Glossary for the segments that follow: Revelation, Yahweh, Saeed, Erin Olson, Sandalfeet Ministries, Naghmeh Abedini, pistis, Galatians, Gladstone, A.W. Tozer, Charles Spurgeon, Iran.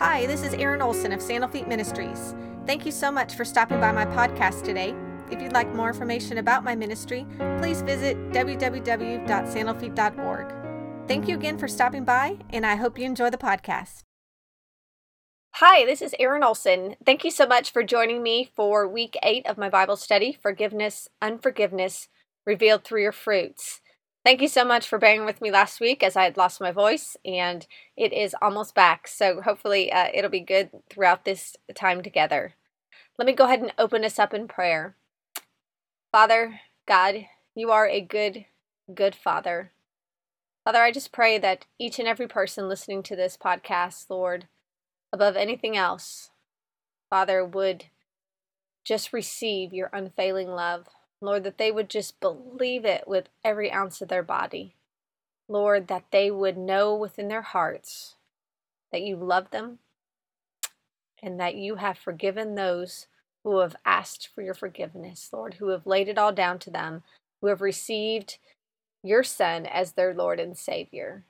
Hi, this is Erin Olson of Sandalfeet Ministries. Thank you so much for stopping by my podcast today. If you'd like more information about my ministry, please visit www.sandalfeet.org. Thank you again for stopping by, and I hope you enjoy the podcast. Hi, this is Erin Olson. Thank you so much for joining me for week 8 of my Bible study, Forgiveness, Unforgiveness, Revealed Through Your Fruits. Thank you so much for bearing with me last week as I had lost my voice, and it is almost back, so hopefully it'll be good throughout this time together. Let me go ahead and open us up in prayer. Father, God, you are a good, good Father. Father, I just pray that each and every person listening to this podcast, Lord, above anything else, Father, would just receive your unfailing love. Lord, that they would just believe it with every ounce of their body. Lord, that they would know within their hearts that you love them and that you have forgiven those who have asked for your forgiveness, Lord, who have laid it all down to them, who have received your Son as their Lord and Savior.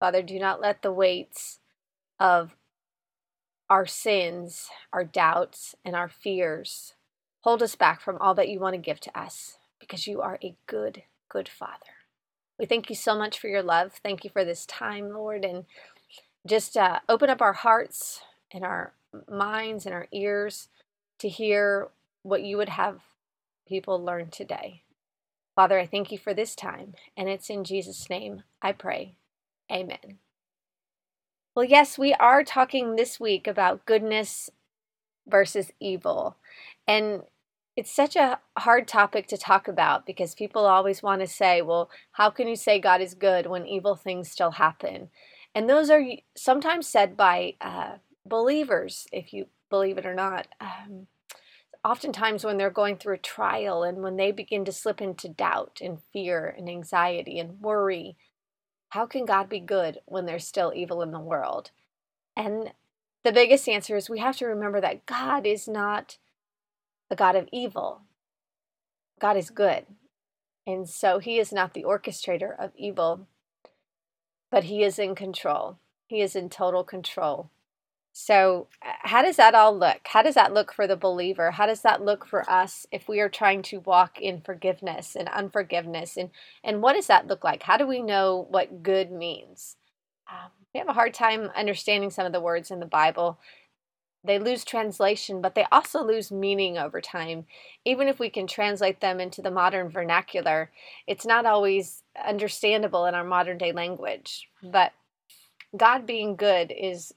Father, do not let the weights of our sins, our doubts, and our fears hold us back from all that you want to give to us, because you are a good, good Father. We thank you so much for your love. Thank you for this time, Lord, and just open up our hearts and our minds and our ears to hear what you would have people learn today. Father, I thank you for this time, and it's in Jesus' name I pray. Amen. Well, yes, we are talking this week about goodness versus evil, and it's such a hard topic to talk about because people always want to say, well, how can you say God is good when evil things still happen? And those are sometimes said by believers, if you believe it or not. Oftentimes when they're going through a trial and when they begin to slip into doubt and fear and anxiety and worry, how can God be good when there's still evil in the world? And the biggest answer is we have to remember that God is not a God of evil. God is good. And so he is not the orchestrator of evil, but he is in control. He is in total control. So how does that all look? How does that look for the believer? How does that look for us if we are trying to walk in forgiveness and unforgiveness? And what does that look like? How do we know what good means? We have a hard time understanding some of the words in the Bible. They lose translation, but they also lose meaning over time. Even if we can translate them into the modern vernacular, it's not always understandable in our modern day language. But God being good is,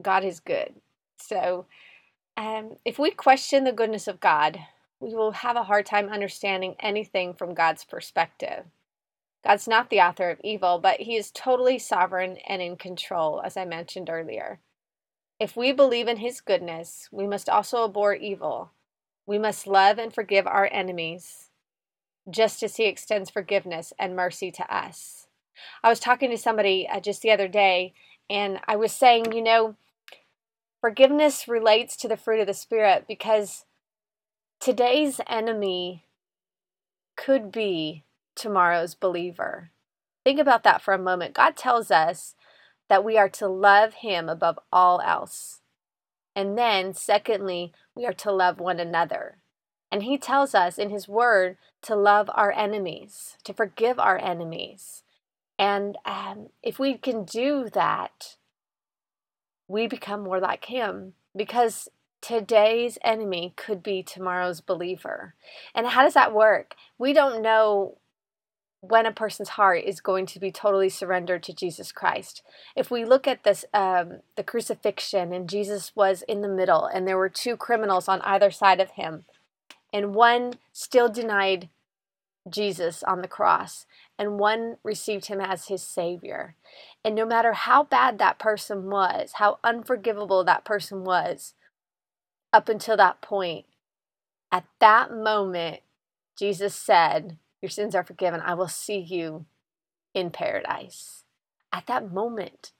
God is good. So if we question the goodness of God, we will have a hard time understanding anything from God's perspective. God's not the author of evil, but he is totally sovereign and in control, as I mentioned earlier. If we believe in his goodness, we must also abhor evil. We must love and forgive our enemies, just as he extends forgiveness and mercy to us. I was talking to somebody just the other day, and I was saying, you know, forgiveness relates to the fruit of the Spirit because today's enemy could be tomorrow's believer. Think about that for a moment. God tells us that we are to love him above all else. And then, secondly, we are to love one another. And he tells us in his word to love our enemies, to forgive our enemies. And if we can do that, we become more like him, because today's enemy could be tomorrow's believer. And how does that work? We don't know when a person's heart is going to be totally surrendered to Jesus Christ. If we look at this, the crucifixion, and Jesus was in the middle, and there were two criminals on either side of him, and one still denied Jesus on the cross, and one received him as his Savior. And no matter how bad that person was, how unforgivable that person was, up until that point, at that moment, Jesus said, "Your sins are forgiven. I will see you in paradise." At that moment.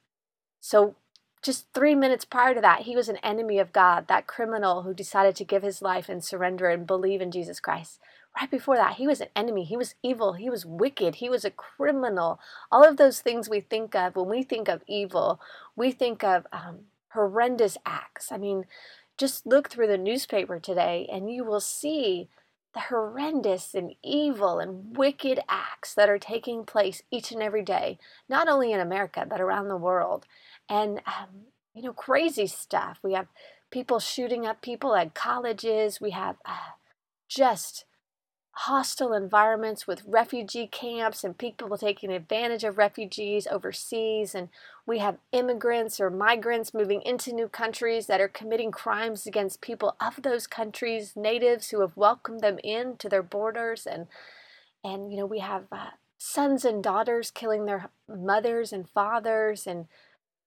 So just 3 minutes prior to that, he was an enemy of God, that criminal who decided to give his life and surrender and believe in Jesus Christ. Right before that, he was an enemy. He was evil. He was wicked. He was a criminal. All of those things we think of when we think of evil, we think of horrendous acts. I mean, just look through the newspaper today and you will see the horrendous and evil and wicked acts that are taking place each and every day, not only in America, but around the world. And, you know, crazy stuff. We have people shooting up people at colleges. We have just hostile environments with refugee camps and people taking advantage of refugees overseas. And we have immigrants or migrants moving into new countries that are committing crimes against people of those countries, natives who have welcomed them into their borders. And you know, we have sons and daughters killing their mothers and fathers, and,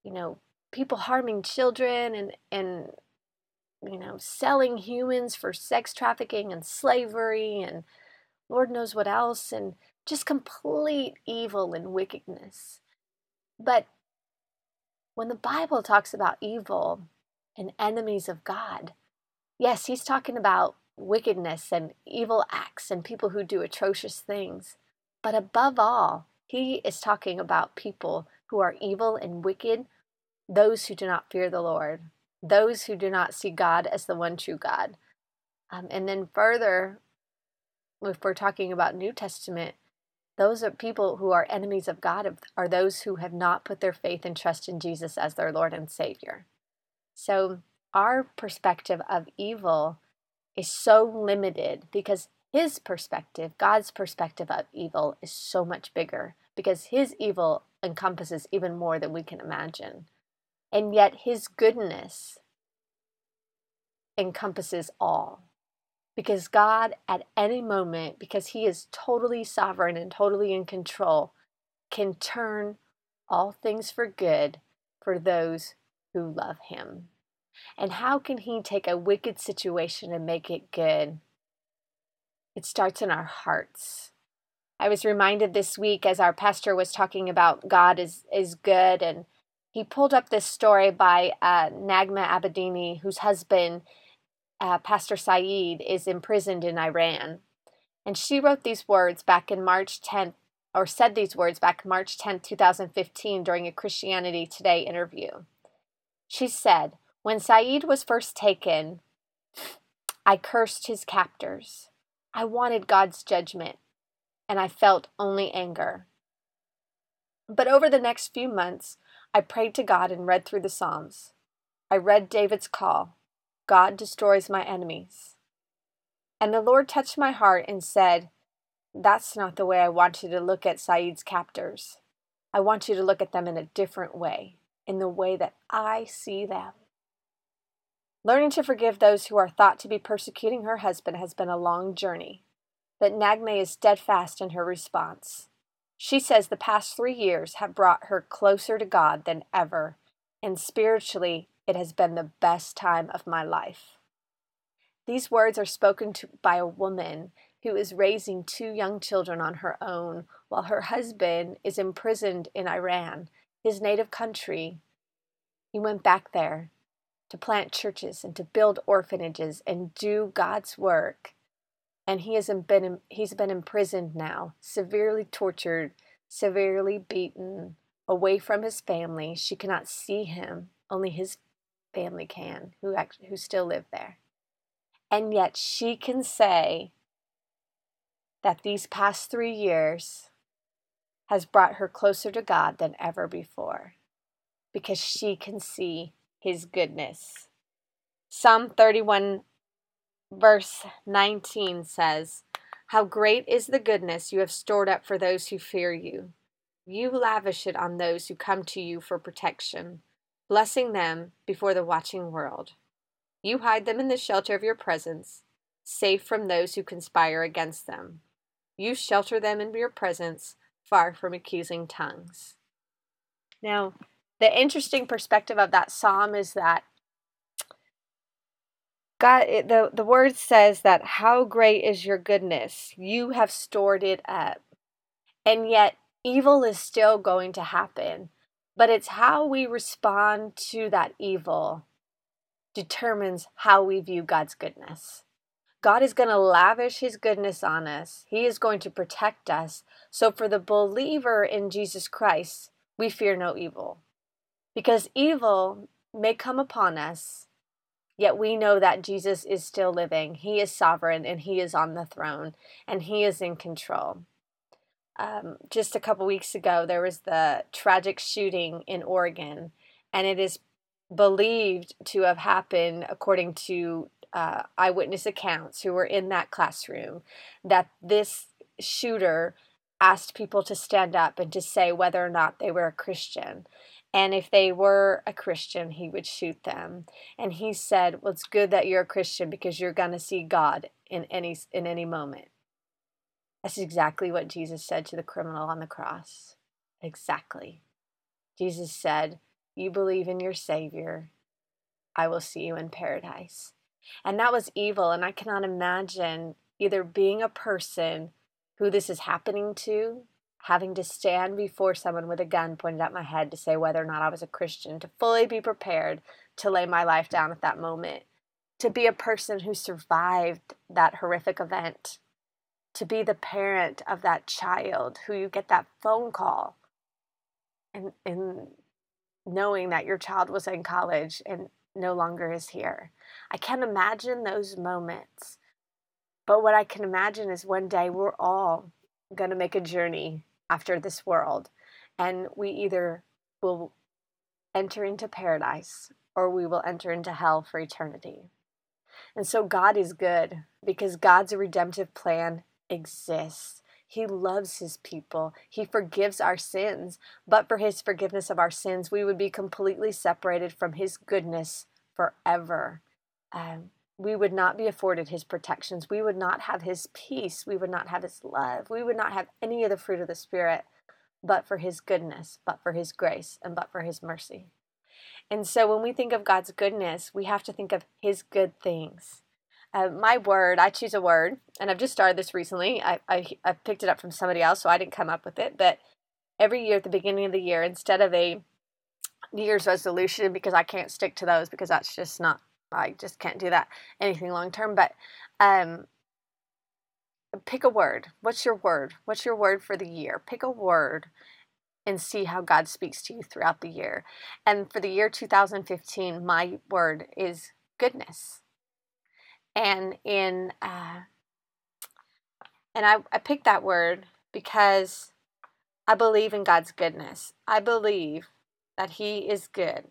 you know, people harming children, and you know, selling humans for sex trafficking and slavery and Lord knows what else, and just complete evil and wickedness. But when the Bible talks about evil and enemies of God, yes, he's talking about wickedness and evil acts and people who do atrocious things. But above all, he is talking about people who are evil and wicked, those who do not fear the Lord, those who do not see God as the one true God. And then further, if we're talking about New Testament, those are people who are enemies of God are those who have not put their faith and trust in Jesus as their Lord and Savior. So our perspective of evil is so limited because his perspective, God's perspective of evil, is so much bigger, because his evil encompasses even more than we can imagine. And yet his goodness encompasses all. Because God, at any moment, because he is totally sovereign and totally in control, can turn all things for good for those who love him. And how can he take a wicked situation and make it good? It starts in our hearts. I was reminded this week as our pastor was talking about God is good, and he pulled up this story by Naghmeh Abedini, whose husband, Pastor Saeed, is imprisoned in Iran. And she wrote these words back in March 10th, or said these words back March 10th, 2015, during a Christianity Today interview. She said, "When Saeed was first taken, I cursed his captors. I wanted God's judgment, and I felt only anger. But over the next few months, I prayed to God and read through the Psalms. I read David's call, 'God destroys my enemies.' And the Lord touched my heart and said, 'That's not the way I want you to look at Saeed's captors. I want you to look at them in a different way, in the way that I see them.'" Learning to forgive those who are thought to be persecuting her husband has been a long journey, but Naghmeh is steadfast in her response. She says the past 3 years have brought her closer to God than ever, and spiritually, it has been the best time of my life. These words are spoken by a woman who is raising 2 young children on her own while her husband is imprisoned in Iran, his native country. He went back there to plant churches and to build orphanages and do God's work. And he's been imprisoned now, severely tortured, severely beaten, away from his family. She cannot see him. Only his family can, who still live there. And yet she can say that these past 3 years has brought her closer to God than ever before, because she can see his goodness. Psalm 31 Verse 19 says, "How great is the goodness you have stored up for those who fear you. You lavish it on those who come to you for protection, blessing them before the watching world. You hide them in the shelter of your presence, safe from those who conspire against them. You shelter them in your presence, far from accusing tongues." Now, the interesting perspective of that psalm is that God, the word says that how great is your goodness. You have stored it up. And yet evil is still going to happen. But it's how we respond to that evil determines how we view God's goodness. God is going to lavish his goodness on us. He is going to protect us. So for the believer in Jesus Christ, we fear no evil. Because evil may come upon us, yet we know that Jesus is still living. He is sovereign, and he is on the throne, and he is in control. Just a couple weeks ago, there was the tragic shooting in Oregon, and it is believed to have happened, according to eyewitness accounts who were in that classroom, that this shooter asked people to stand up and to say whether or not they were a Christian. And if they were a Christian, he would shoot them. And he said, well, it's good that you're a Christian because you're going to see God in any moment. That's exactly what Jesus said to the criminal on the cross. Exactly. Jesus said, you believe in your Savior, I will see you in paradise. And that was evil. And I cannot imagine either being a person who this is happening to, having to stand before someone with a gun pointed at my head to say whether or not I was a Christian, to fully be prepared to lay my life down at that moment, to be a person who survived that horrific event, to be the parent of that child who you get that phone call and knowing that your child was in college and no longer is here. I can't imagine those moments. But what I can imagine is one day we're all going to make a journey after this world, and we either will enter into paradise or we will enter into hell for eternity. And so God is good because God's redemptive plan exists. He loves his people. He forgives our sins. But for his forgiveness of our sins, we would be completely separated from his goodness forever. We would not be afforded his protections. We would not have his peace. We would not have his love. We would not have any of the fruit of the Spirit, but for his goodness, but for his grace, and but for his mercy. And so when we think of God's goodness, we have to think of his good things. My word, I choose a word, and I've just started this recently. I picked it up from somebody else, so I didn't come up with it. But every year at the beginning of the year, instead of a New Year's resolution, because I can't stick to those, because that's just not, I just can't do that, anything long-term. But pick a word. What's your word? What's your word for the year? Pick a word and see how God speaks to you throughout the year. And for the year 2015, my word is goodness. And I picked that word because I believe in God's goodness. I believe that he is good.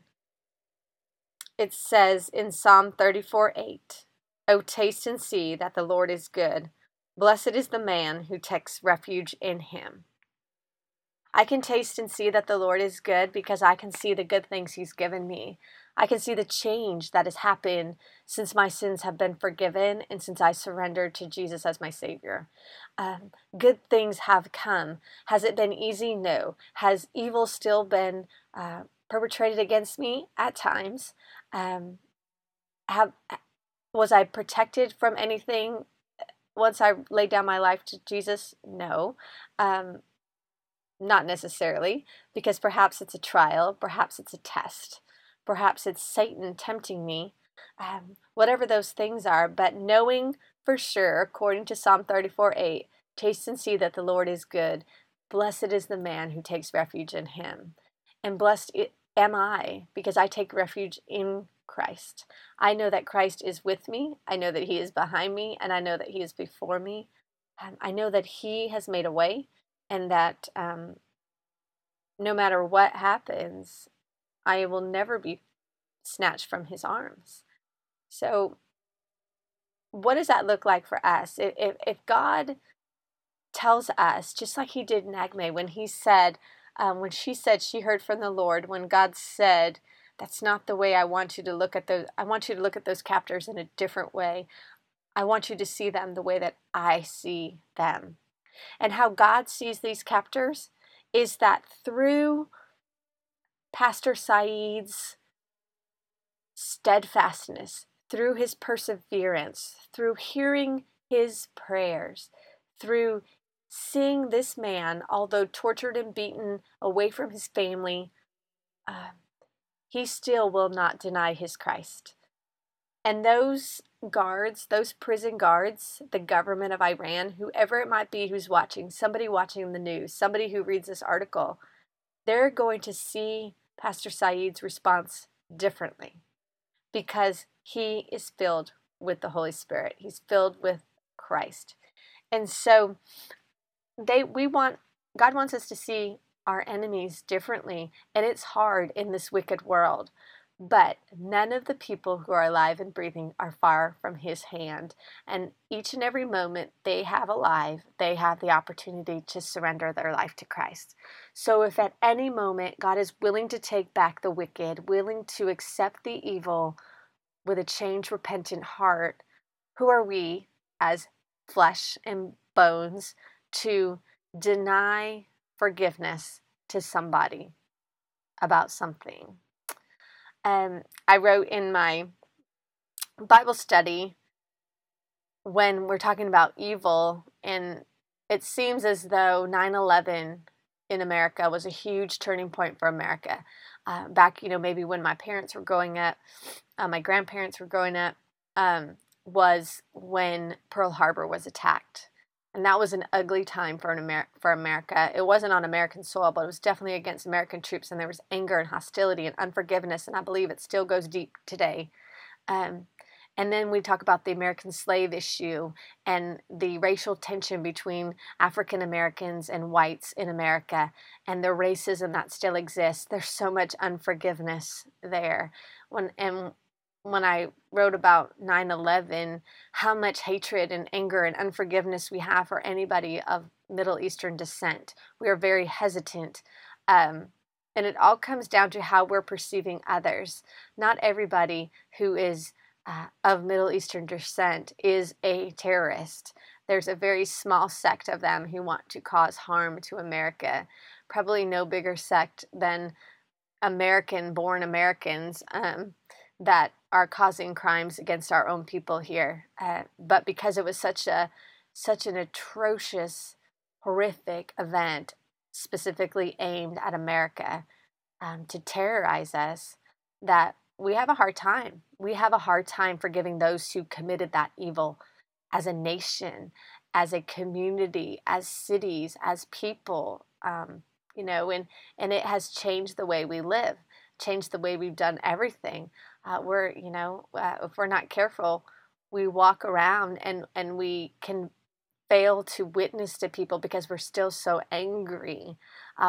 It says in Psalm 34:8, "O taste and see that the Lord is good. Blessed is the man who takes refuge in him." I can taste and see that the Lord is good because I can see the good things he's given me. I can see the change that has happened since my sins have been forgiven and since I surrendered to Jesus as my Savior. Good things have come. Has it been easy? No. Has evil still been perpetrated against me? At times. Was I protected from anything once I laid down my life to Jesus? No. Not necessarily, because perhaps it's a trial, perhaps it's a test. Perhaps it's Satan tempting me, whatever those things are. But knowing for sure, according to Psalm 34:8, taste and see that the Lord is good. Blessed is the man who takes refuge in him. And blessed am I, because I take refuge in Christ. I know that Christ is with me. I know that he is behind me, and I know that he is before me. I know that he has made a way, and that no matter what happens, I will never be snatched from his arms. So what does that look like for us? If God tells us, just like he did Naghmeh, when he said, when she said she heard from the Lord, when God said, that's not the way I want you to look at those. I want you to look at those captors in a different way. I want you to see them the way that I see them. And how God sees these captors is that through Pastor Saeed's steadfastness, through his perseverance, through hearing his prayers, through seeing this man, although tortured and beaten away from his family, he still will not deny his Christ. And those guards, those prison guards, the government of Iran, whoever it might be who's watching, somebody watching the news, somebody who reads this article, they're going to see Pastor Saeed's response differently because he is filled with the Holy Spirit. He's filled with Christ. And so God wants us to see our enemies differently, and it's hard in this wicked world. But none of the people who are alive and breathing are far from his hand. And each and every moment they have the opportunity to surrender their life to Christ. So if at any moment God is willing to take back the wicked, willing to accept the evil with a changed, repentant heart, who are we as flesh and bones to deny forgiveness to somebody about something? I wrote in my Bible study, when we're talking about evil, and it seems as though 9/11 in America was a huge turning point for America. Back, maybe when my parents were growing up, my grandparents were growing up, was when Pearl Harbor was attacked. And that was an ugly time for America. It wasn't on American soil, but it was definitely against American troops, and there was anger and hostility and unforgiveness, and I believe it still goes deep today. And then we talk about the American slave issue and the racial tension between African Americans and whites in America and the racism that still exists. There's so much unforgiveness there. When I wrote about 9/11, how much hatred and anger and unforgiveness we have for anybody of Middle Eastern descent. We are very hesitant. And it all comes down to how we're perceiving others. Not everybody who is of Middle Eastern descent is a terrorist. There's a very small sect of them who want to cause harm to America. Probably no bigger sect than American-born Americans, that are causing crimes against our own people here. But because it was such an atrocious, horrific event, specifically aimed at America, to terrorize us, that we have a hard time. We have a hard time forgiving those who committed that evil as a nation, as a community, as cities, as people, and it has changed the way we live, changed the way we've done everything. If we're not careful, we walk around and we can fail to witness to people because we're still so angry,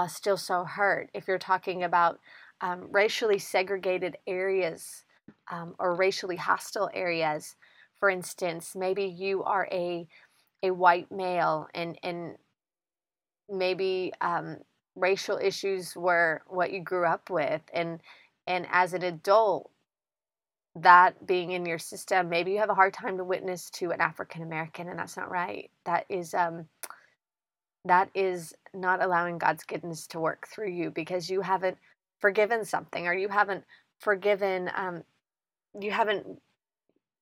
still so hurt. If you're talking about racially segregated areas or racially hostile areas, for instance, maybe you are a white male and maybe racial issues were what you grew up with, and as an adult, that being in your system, maybe you have a hard time to witness to an African American, and that's not right. That is not allowing God's goodness to work through you because you haven't forgiven something, or you haven't forgiven, you haven't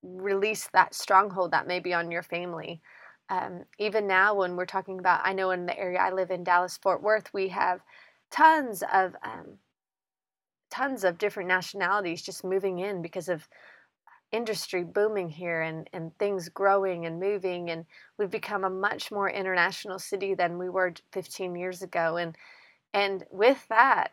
released that stronghold that may be on your family. Even now, when we're talking about, I know in the area I live in, Dallas-Fort Worth, we have tons of different nationalities just moving in because of industry booming here and things growing and moving. And we've become a much more international city than we were 15 years ago. And with that,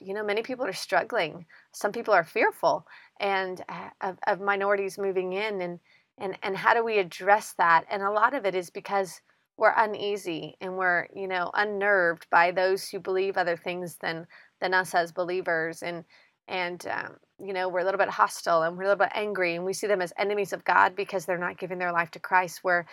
many people are struggling. Some people are fearful of minorities moving in. And how do we address that? And a lot of it is because we're uneasy and we're, unnerved by those who believe other things than us as believers, and we're a little bit hostile, and we're a little bit angry, and we see them as enemies of God because they're not giving their life to Christ, where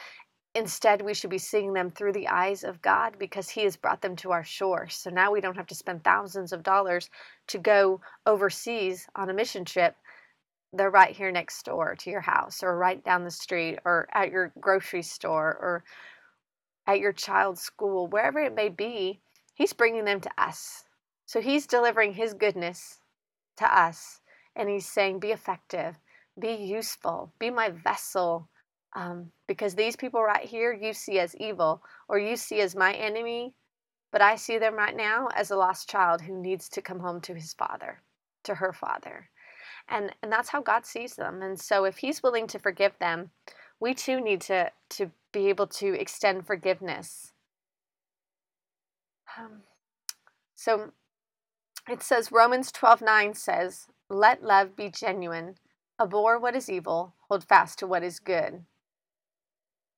instead we should be seeing them through the eyes of God because he has brought them to our shore. So now we don't have to spend thousands of dollars to go overseas on a mission trip. They're right here next door to your house, or right down the street, or at your grocery store, or at your child's school, wherever it may be. He's bringing them to us. So he's delivering his goodness to us, and he's saying, be effective, be useful, be my vessel, because these people right here you see as evil, or you see as my enemy, but I see them right now as a lost child who needs to come home to his father, to her father. And that's how God sees them. And so if he's willing to forgive them, we too need to be able to extend forgiveness. So it says Romans 12:9 says, Let love be genuine. Abhor what is evil. Hold fast to what is good.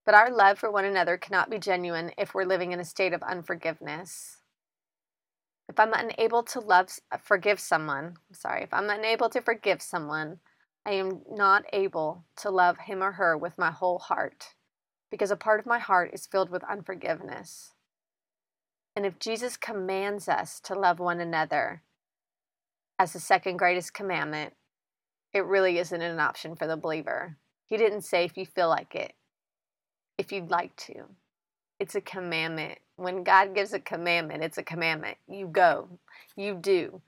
But our love for one another cannot be genuine if we're living in a state of unforgiveness. If I'm unable to forgive someone, I am not able to love him or her with my whole heart, because a part of my heart is filled with unforgiveness. And if Jesus commands us to love one another as the second greatest commandment, it really isn't an option for the believer. He didn't say if you feel like it, if you'd like to. It's a commandment. When God gives a commandment, it's a commandment. You go. You do.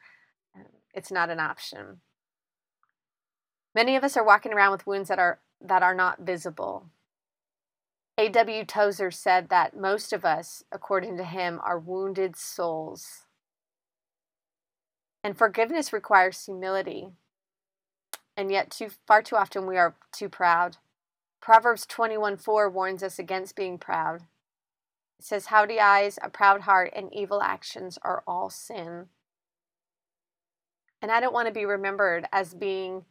It's not an option. Many of us are walking around with wounds that are not visible. A.W. Tozer said that most of us, according to him, are wounded souls. And forgiveness requires humility. And yet far too often we are too proud. Proverbs 21:4 warns us against being proud. It says, haughty eyes, a proud heart, and evil actions are all sin. And I don't want to be remembered as being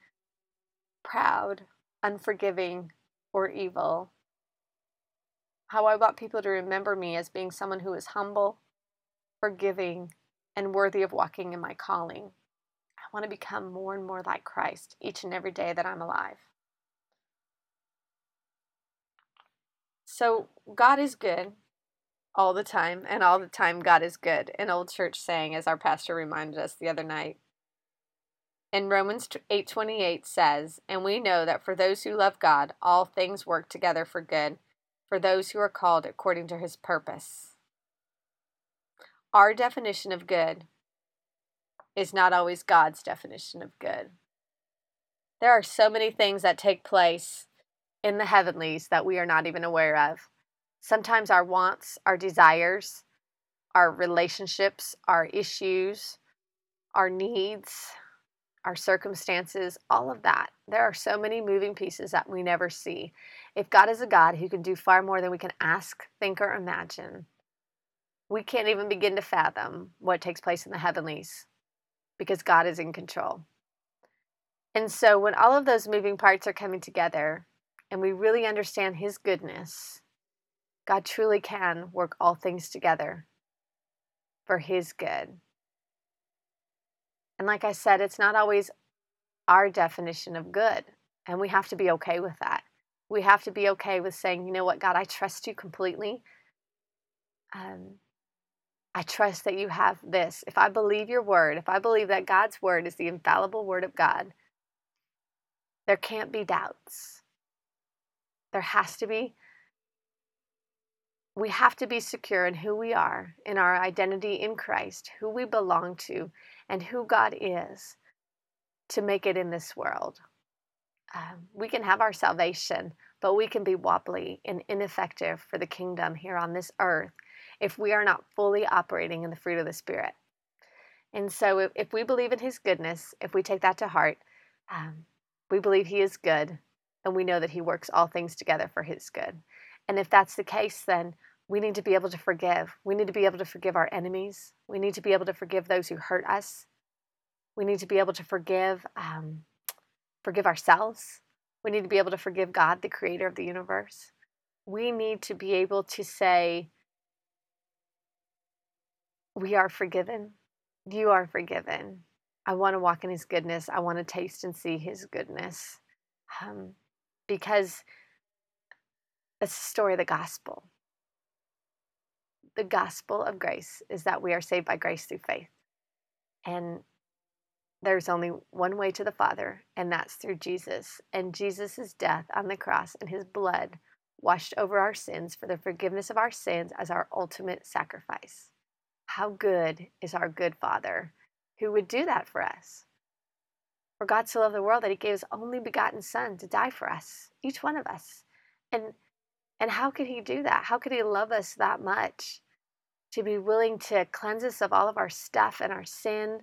proud, unforgiving, or evil. How I want people to remember me as being someone who is humble, forgiving, and worthy of walking in my calling. I want to become more and more like Christ each and every day that I'm alive. So God is good. All the time, and all the time God is good, an old church saying, as our pastor reminded us the other night. And Romans 8:28 says, and we know that for those who love God, all things work together for good, for those who are called according to his purpose. Our definition of good is not always God's definition of good. There are so many things that take place in the heavenlies that we are not even aware of. Sometimes our wants, our desires, our relationships, our issues, our needs, our circumstances, all of that. There are so many moving pieces that we never see. If God is a God who can do far more than we can ask, think, or imagine, we can't even begin to fathom what takes place in the heavenlies because God is in control. And so when all of those moving parts are coming together and we really understand his goodness, God truly can work all things together for his good. And like I said, it's not always our definition of good, and we have to be okay with that. We have to be okay with saying, you know what, God, I trust you completely. I trust that you have this. If I believe your word, if I believe that God's word is the infallible word of God, there can't be doubts. There has to be. We have to be secure in who we are, in our identity in Christ, who we belong to, and who God is to make it in this world. We can have our salvation, but we can be wobbly and ineffective for the kingdom here on this earth if we are not fully operating in the fruit of the Spirit. And so if we believe in his goodness, if we take that to heart, we believe he is good, and we know that he works all things together for his good. And if that's the case, then we need to be able to forgive. We need to be able to forgive our enemies. We need to be able to forgive those who hurt us. We need to be able to forgive ourselves. We need to be able to forgive God, the creator of the universe. We need to be able to say, we are forgiven. You are forgiven. I want to walk in his goodness. I want to taste and see his goodness. Because that's the story of the gospel. The gospel of grace is that we are saved by grace through faith. And there's only one way to the Father, and that's through Jesus. And Jesus' death on the cross and his blood washed over our sins for the forgiveness of our sins as our ultimate sacrifice. How good is our good Father who would do that for us? For God so loved the world that he gave his only begotten Son to die for us, each one of us. And how could he do that? How could he love us that much to be willing to cleanse us of all of our stuff and our sin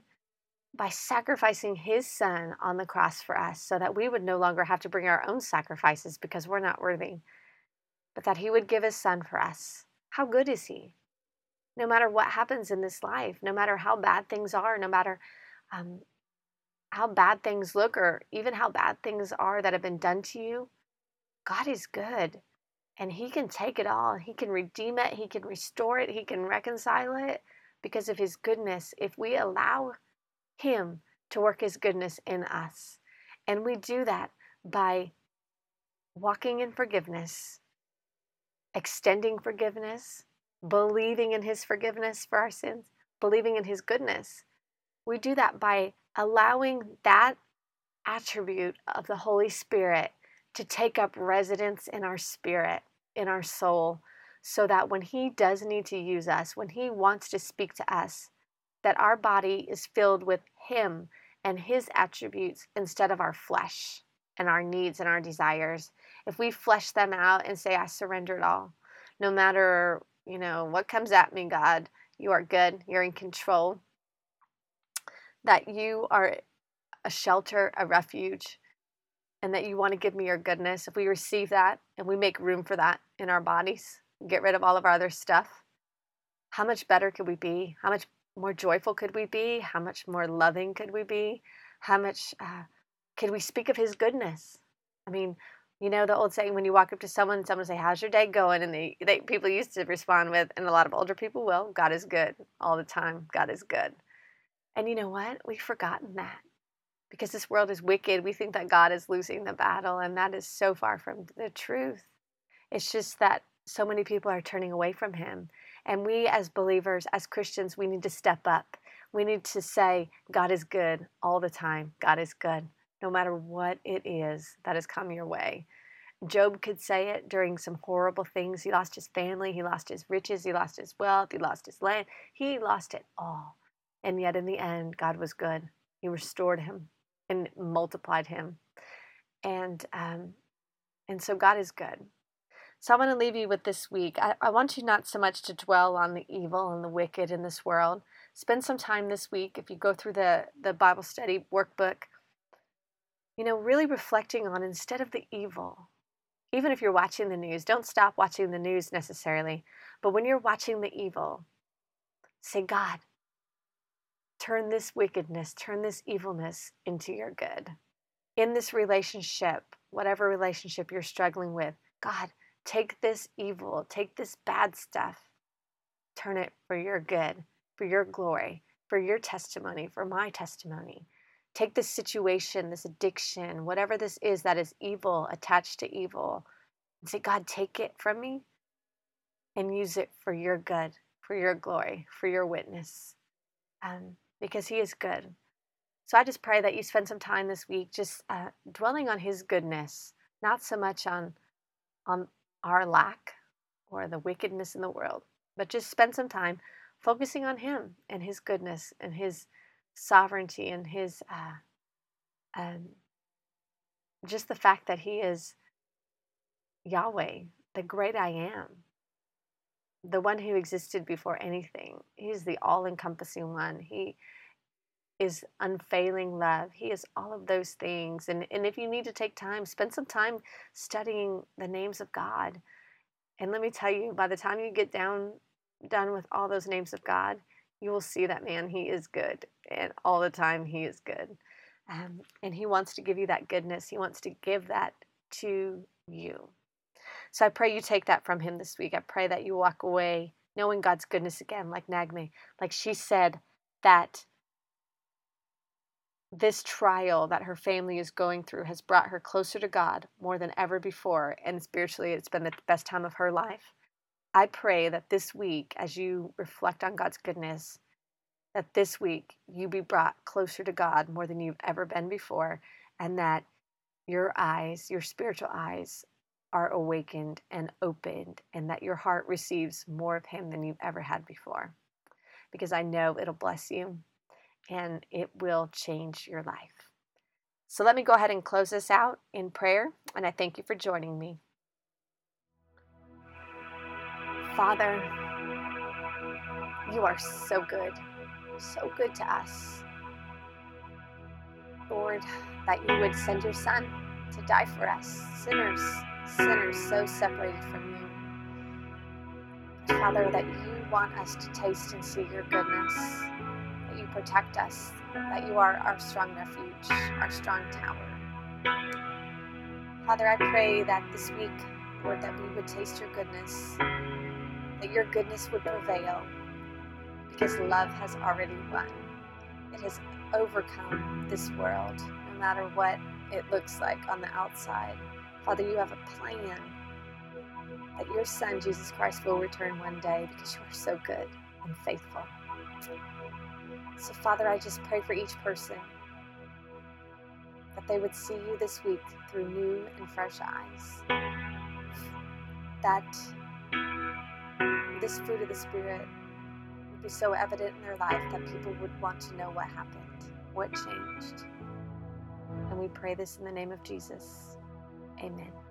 by sacrificing his Son on the cross for us so that we would no longer have to bring our own sacrifices because we're not worthy, but that he would give his Son for us? How good is he? No matter what happens in this life, no matter how bad things are, no matter how bad things look or even how bad things are that have been done to you, God is good, and He can take it all. He can redeem it. He can restore it. He can reconcile it because of His goodness, if we allow Him to work His goodness in us. And we do that by walking in forgiveness, extending forgiveness, believing in His forgiveness for our sins, believing in His goodness. We do that by allowing that attribute of the Holy Spirit to take up residence in our spirit, in our soul, so that when He does need to use us, when He wants to speak to us, that our body is filled with Him and His attributes instead of our flesh and our needs and our desires. If we flesh them out and say, I surrender it all, no matter, what comes at me, God, You are good, You're in control, that You are a shelter, a refuge, and that You want to give me Your goodness. If we receive that and we make room for that in our bodies, get rid of all of our other stuff, how much better could we be? How much more joyful could we be? How much more loving could we be? How much could we speak of His goodness? The old saying, when you walk up to someone say, how's your day going? And they people used to respond with, and a lot of older people will, God is good all the time. God is good. And you know what? We've forgotten that. Because this world is wicked, we think that God is losing the battle, and that is so far from the truth. It's just that so many people are turning away from Him. And we as believers, as Christians, we need to step up. We need to say, God is good all the time. God is good, no matter what it is that has come your way. Job could say it during some horrible things. He lost his family, he lost his riches, he lost his wealth, he lost his land. He lost it all. And yet in the end, God was good. He restored him and multiplied him. And so God is good. So I want to leave you with this week. I want you not so much to dwell on the evil and the wicked in this world. Spend some time this week, if you go through the Bible study workbook, really reflecting on, instead of the evil, even if you're watching the news, don't stop watching the news necessarily, but when you're watching the evil, say, God, turn this wickedness, turn this evilness into Your good. In this relationship, whatever relationship you're struggling with, God, take this evil, take this bad stuff, turn it for Your good, for Your glory, for Your testimony, for my testimony. Take this situation, this addiction, whatever this is that is evil, attached to evil, and say, God, take it from me and use it for Your good, for Your glory, for Your witness. Because He is good. So I just pray that you spend some time this week just dwelling on His goodness, not so much on our lack or the wickedness in the world, but just spend some time focusing on Him and His goodness and His sovereignty and His just the fact that He is Yahweh, the great I am, the one who existed before anything. He is the all-encompassing one. He is unfailing love. He is all of those things. And if you need to take time, spend some time studying the names of God. And let me tell you, by the time you get done with all those names of God, you will see that, man, He is good. And all the time, He is good. And He wants to give you that goodness. He wants to give that to you. So I pray you take that from Him this week. I pray that you walk away knowing God's goodness again, like Naghmeh. Like she said, that this trial that her family is going through has brought her closer to God more than ever before. And spiritually, it's been the best time of her life. I pray that this week, as you reflect on God's goodness, that this week you be brought closer to God more than you've ever been before. And that your eyes, your spiritual eyes, are awakened and opened, and that your heart receives more of Him than you've ever had before, because I know it'll bless you and it will change your life. So let me go ahead and close this out in prayer, and I thank you for joining me. Father, You are so good to us. Lord, that You would send Your Son to die for us, sinners so separated from You. Father, that You want us to taste and see Your goodness, that that you protect us, that you are our strong refuge, our strong tower. Father, I pray that this week, Lord, that we would taste your goodness, that your goodness would prevail, because love has already won. It has overcome this world, no matter what it looks like on the outside. Father, you have a plan that your Son, Jesus Christ, will return one day, because you are so good and faithful. So, Father, I just pray for each person that they would see you this week through new and fresh eyes, that this fruit of the Spirit would be so evident in their life that people would want to know what happened, what changed. And we pray this in the name of Jesus. Amen.